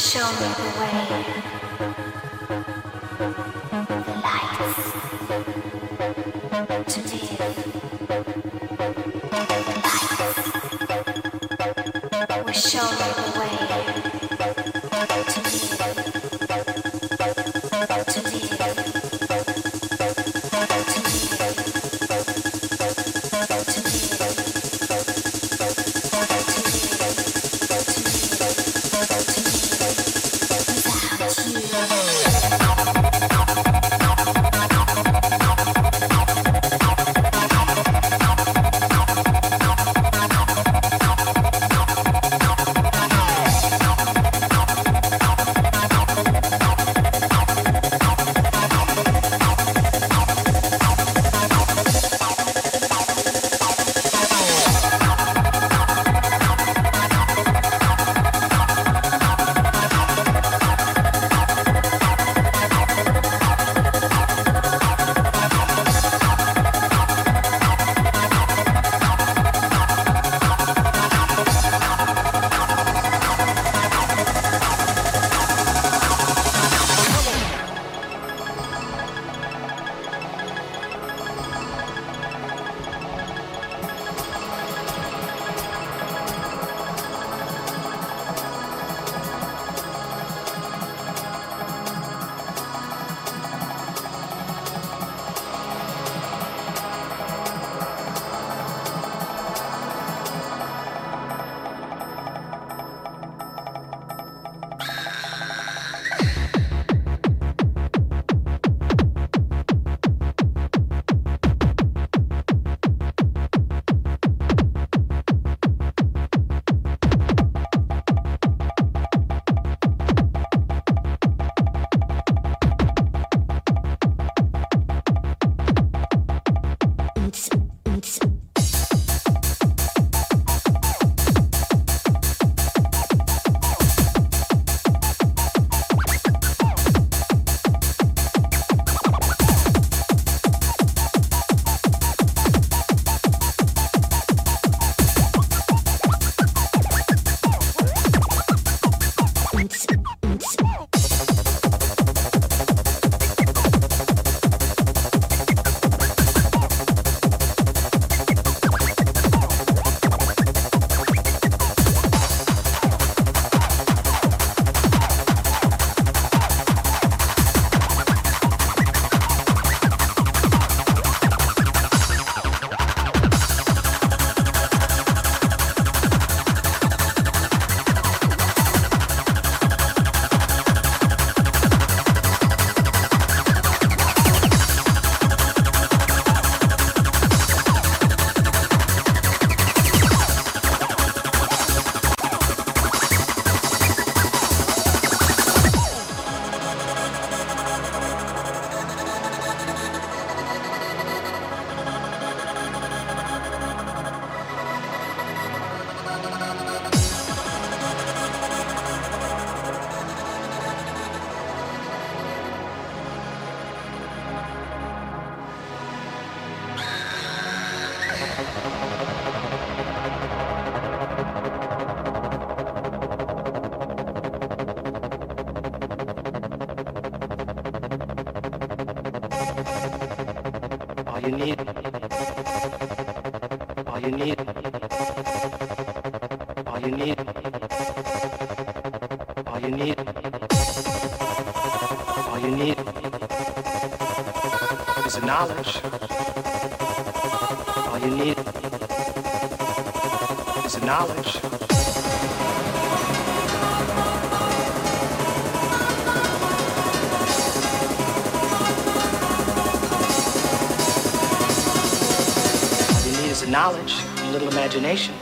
Show me the way, the lights to live, the lights will show me the way to live, to imagination.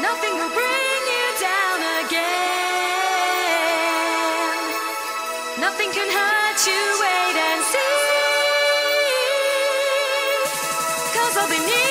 Nothing will bring you down again. Nothing can hurt you, wait and see, 'cause I'll be near.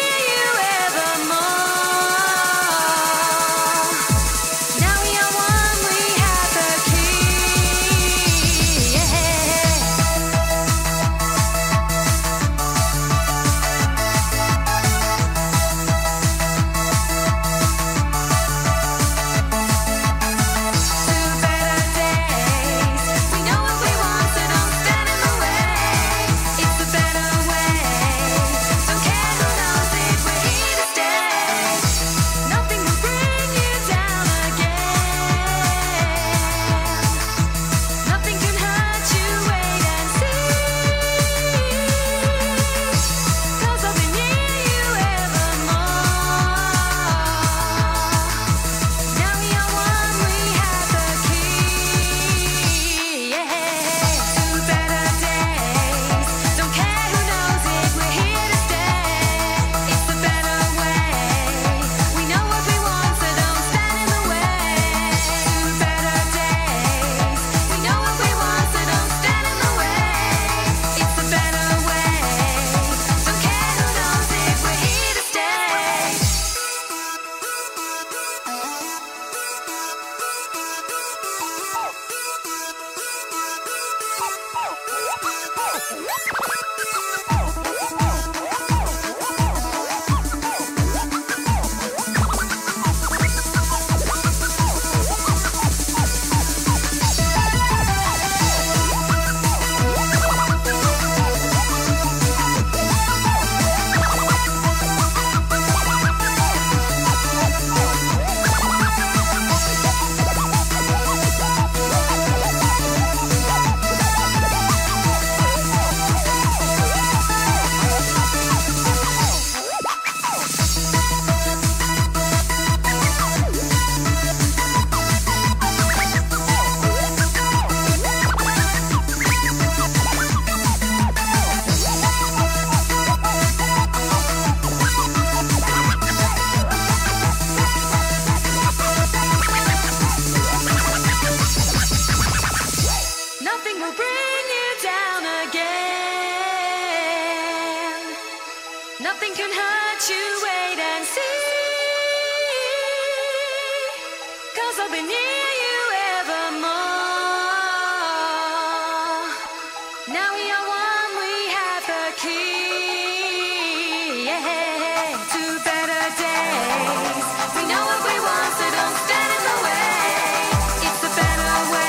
Nothing can hurt you, wait and see, 'cause I'll be near you evermore. Now we are one, we have the key, yeah, to better days. We know what we want, so don't stand in the way. It's the better way.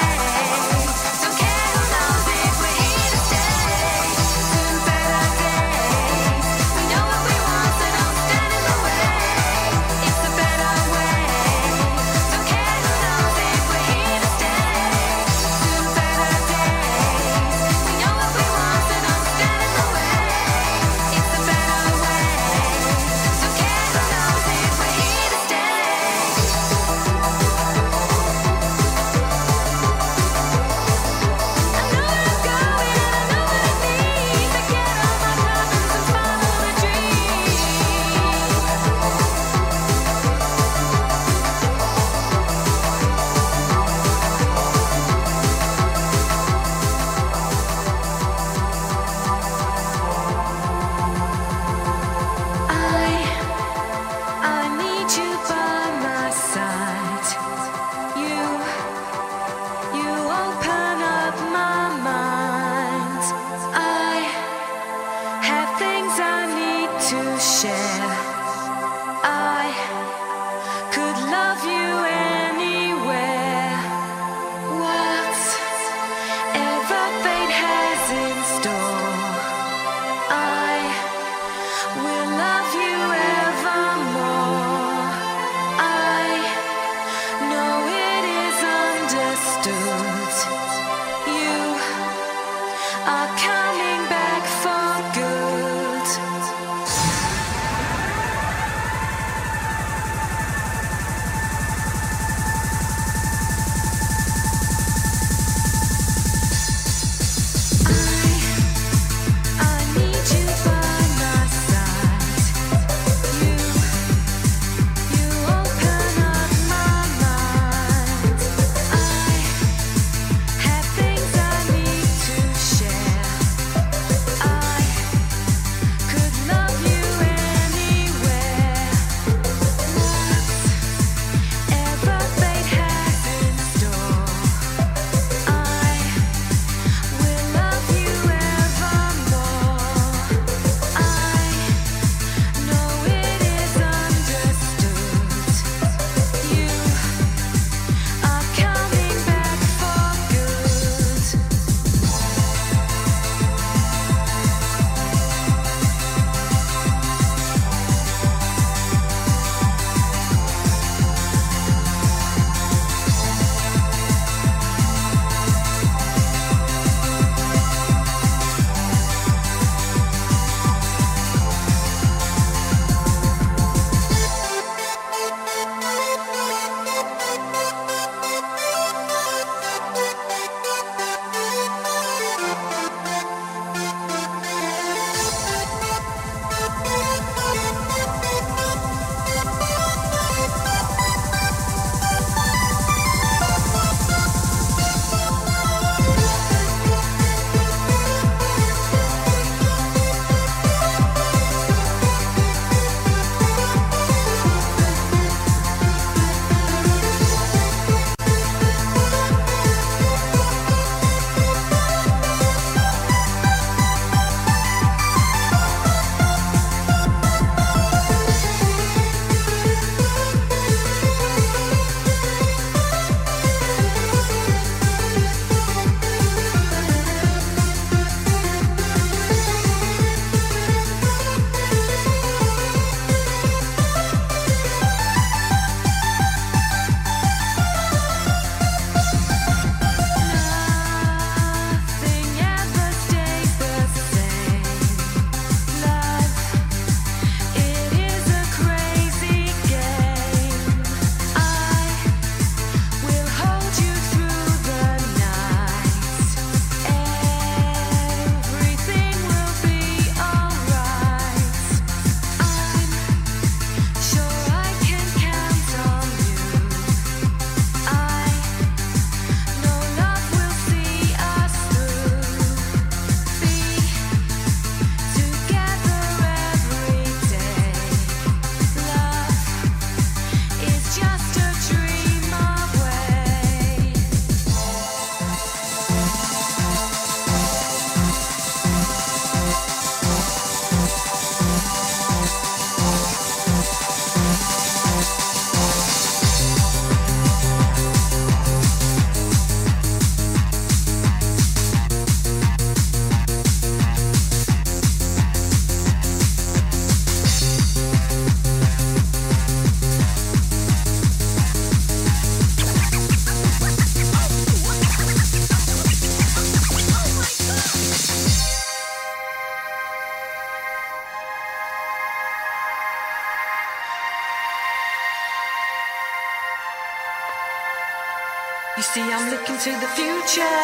You see, I'm looking to the future,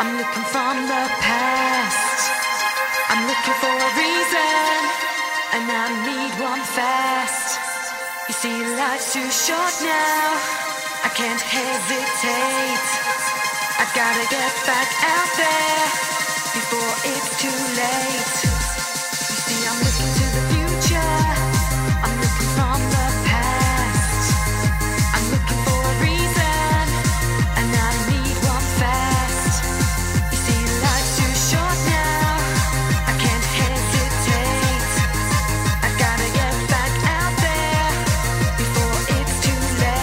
I'm looking from the past, I'm looking for a reason, and I need one fast. You see, life's too short now, I can't hesitate, I gotta get back out there before it's too late. You see, I'm looking to the future, I'm looking from the past, I'm looking for a reason, and I need one fast. You see, life's too short now, I can't hesitate, I gotta get back out there before it's too late.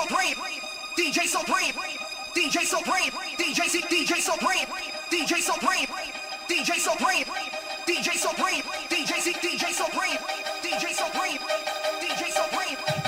Supreme, DJ Supreme, DJ Supreme, DJ Supreme, DJ Supreme, DJ Supreme, DJ Supreme, DJ Supreme, DJ Supreme, DJ Supreme, DJ Supreme, DJ Supreme.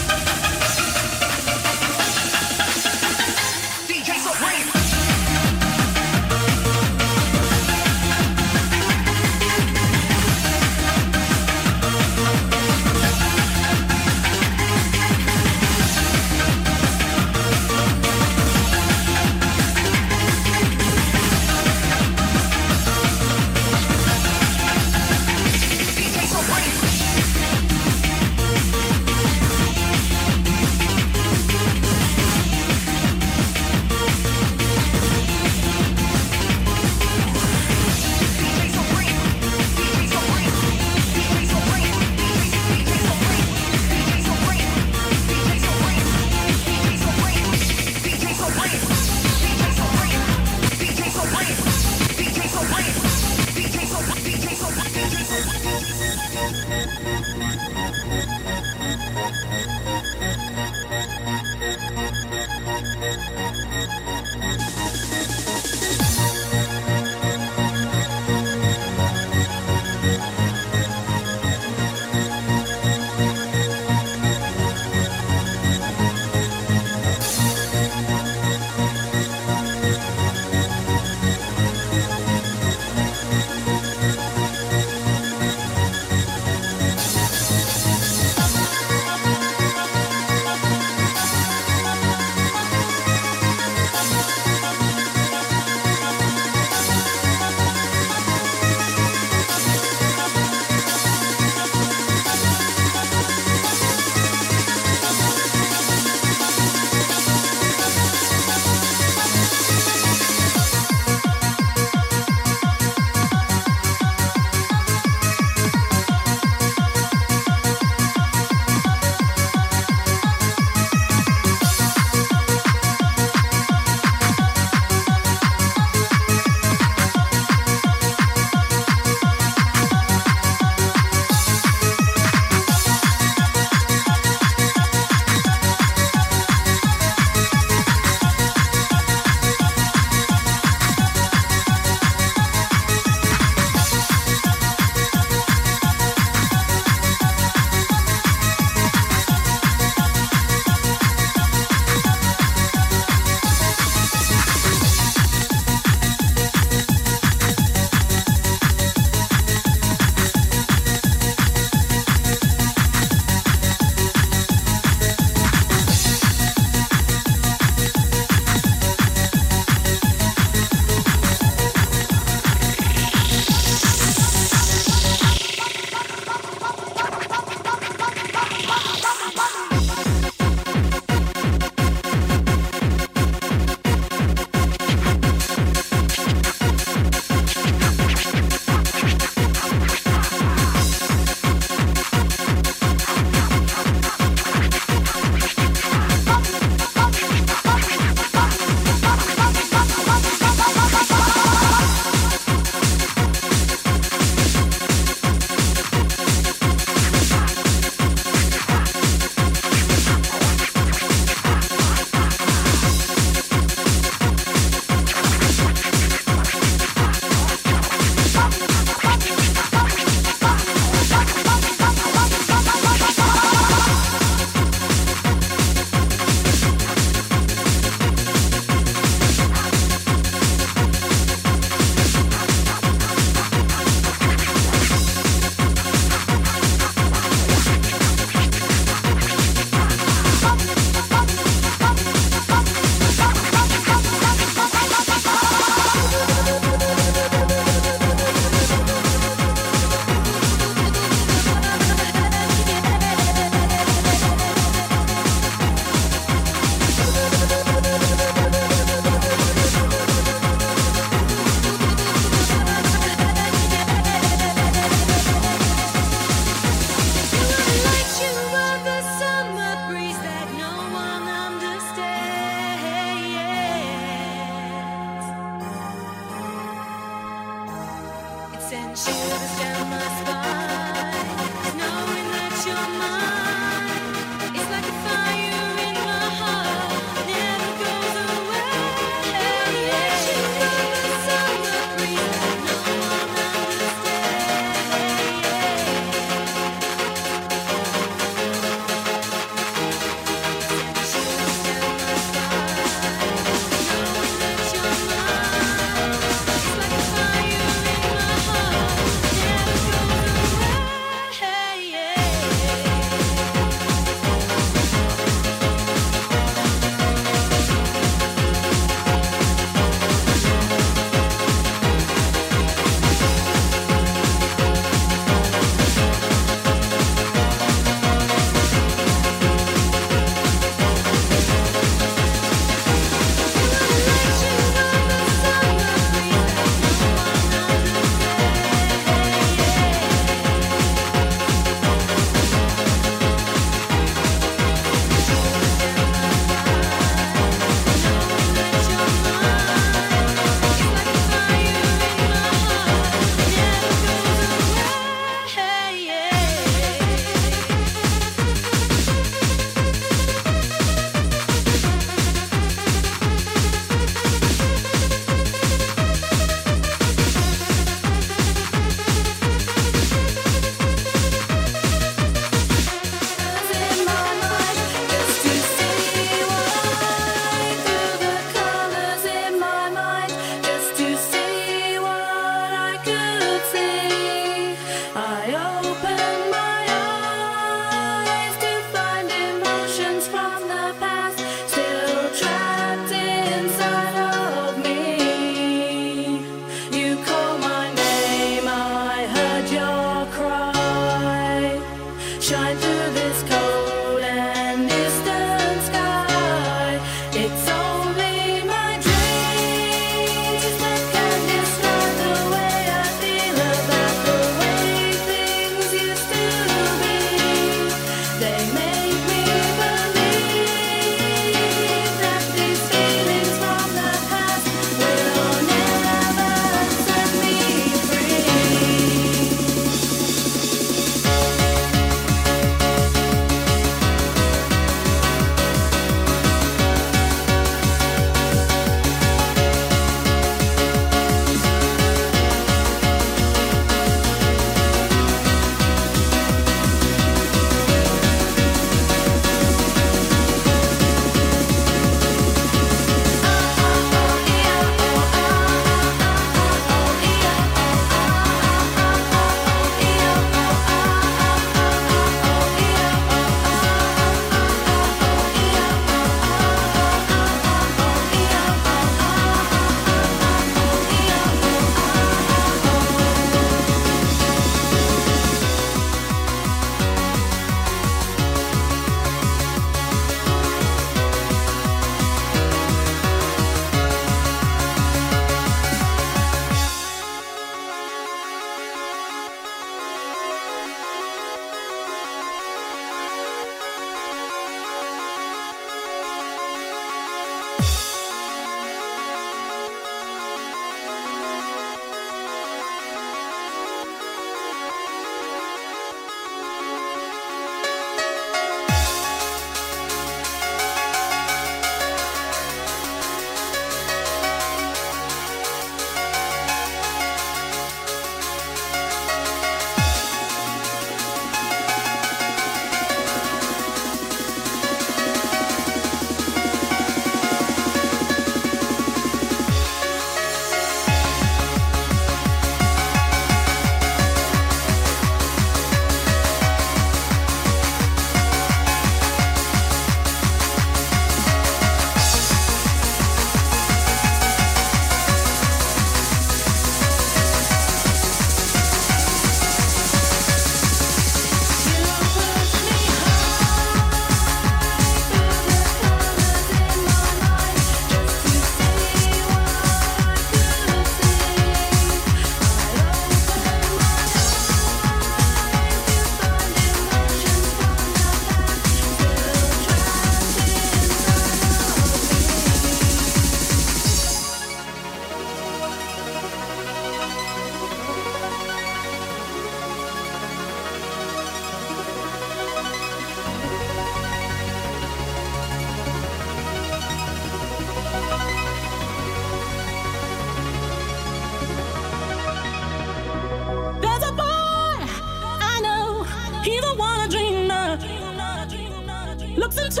looks into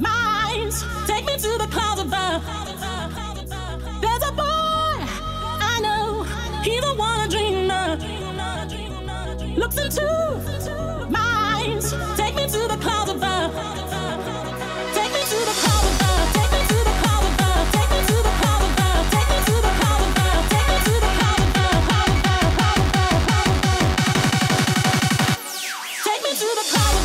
my eyes, take me to the clouds above. There's a boy I know, he's the one I dream of. Looks into my eyes, take me to the clouds above. Take me to the clouds above. Take me to the clouds above. Take me to the clouds above. Take me to the clouds above. Take me to the clouds above. Take me to the clouds above.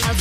I'll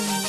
to me.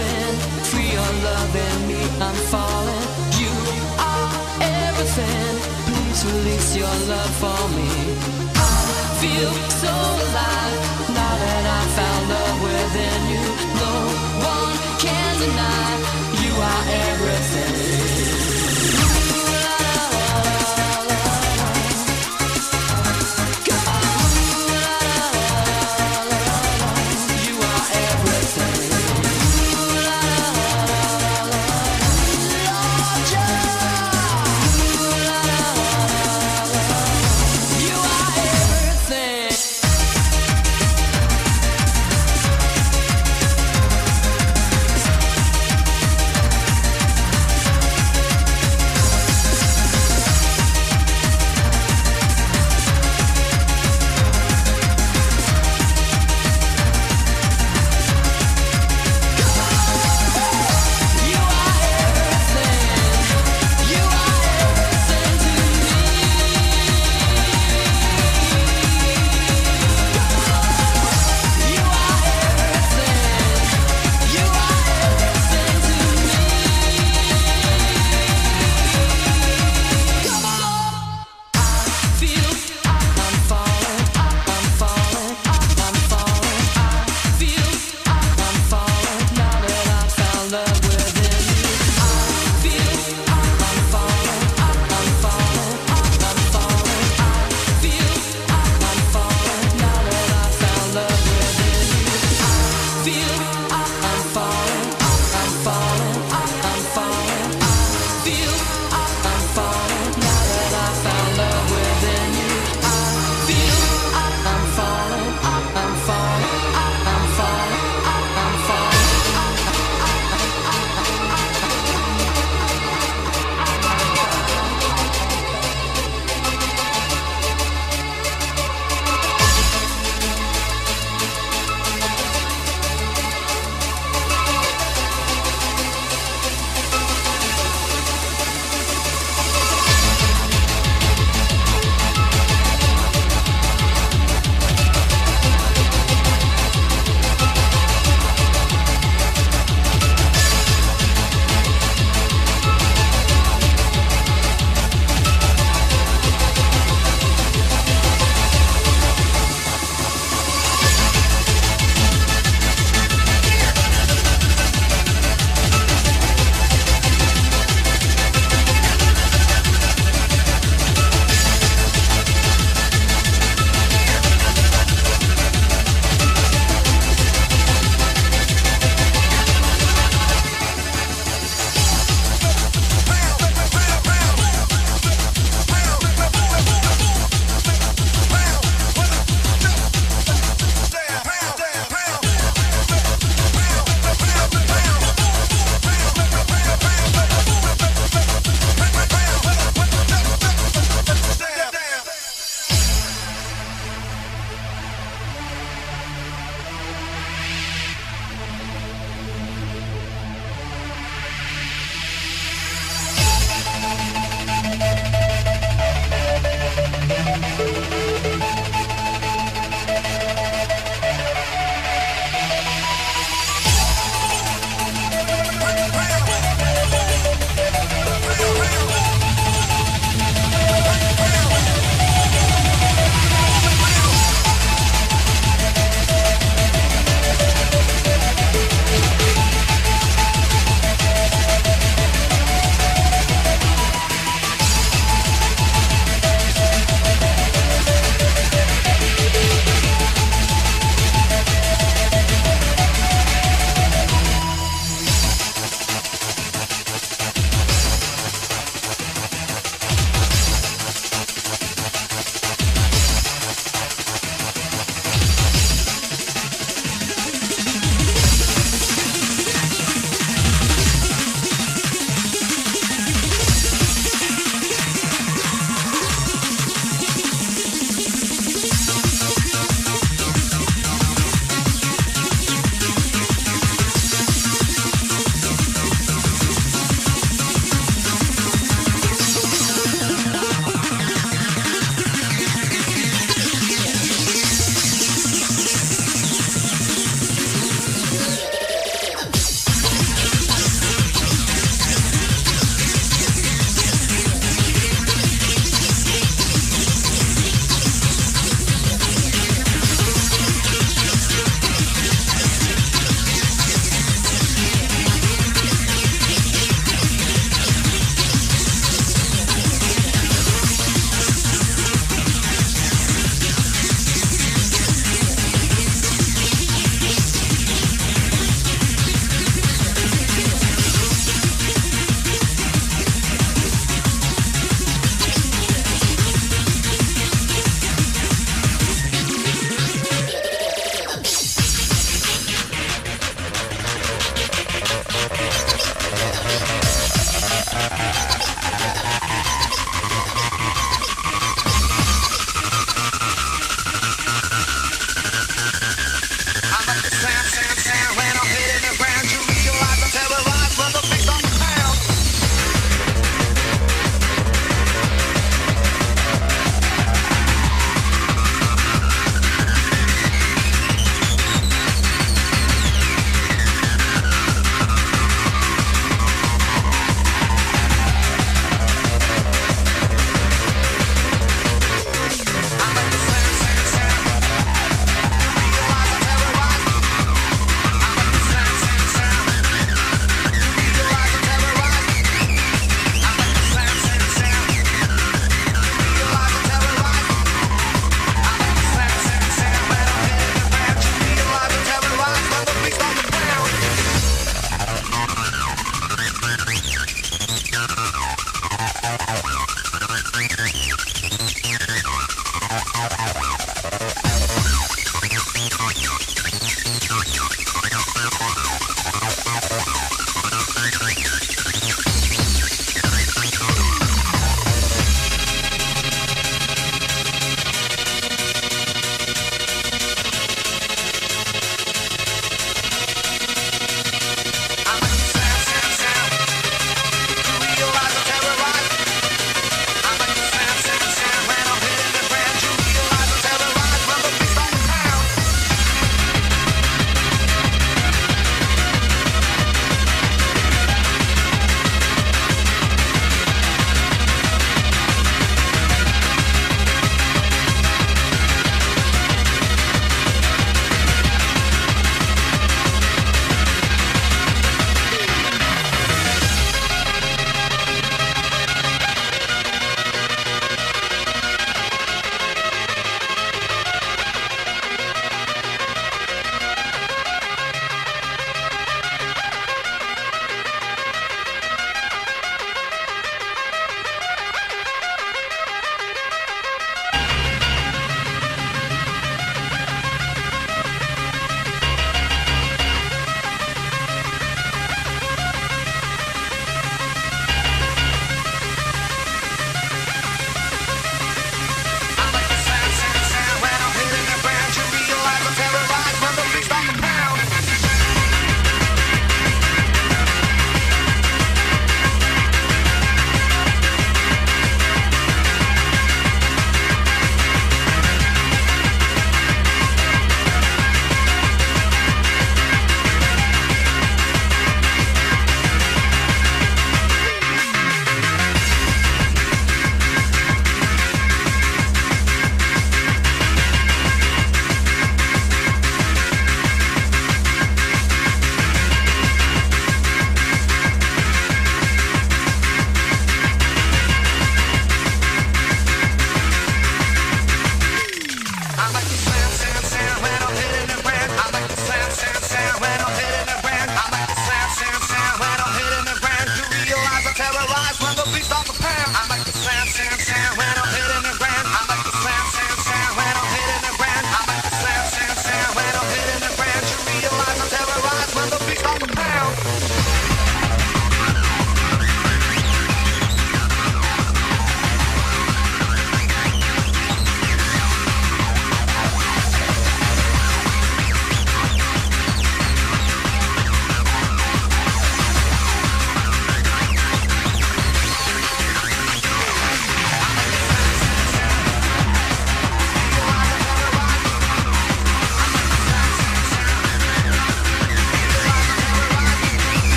everything. Free your love in me, I'm falling. You are everything. Please release your love for me. I feel so alive now that I found love within you. No one can deny you are everything.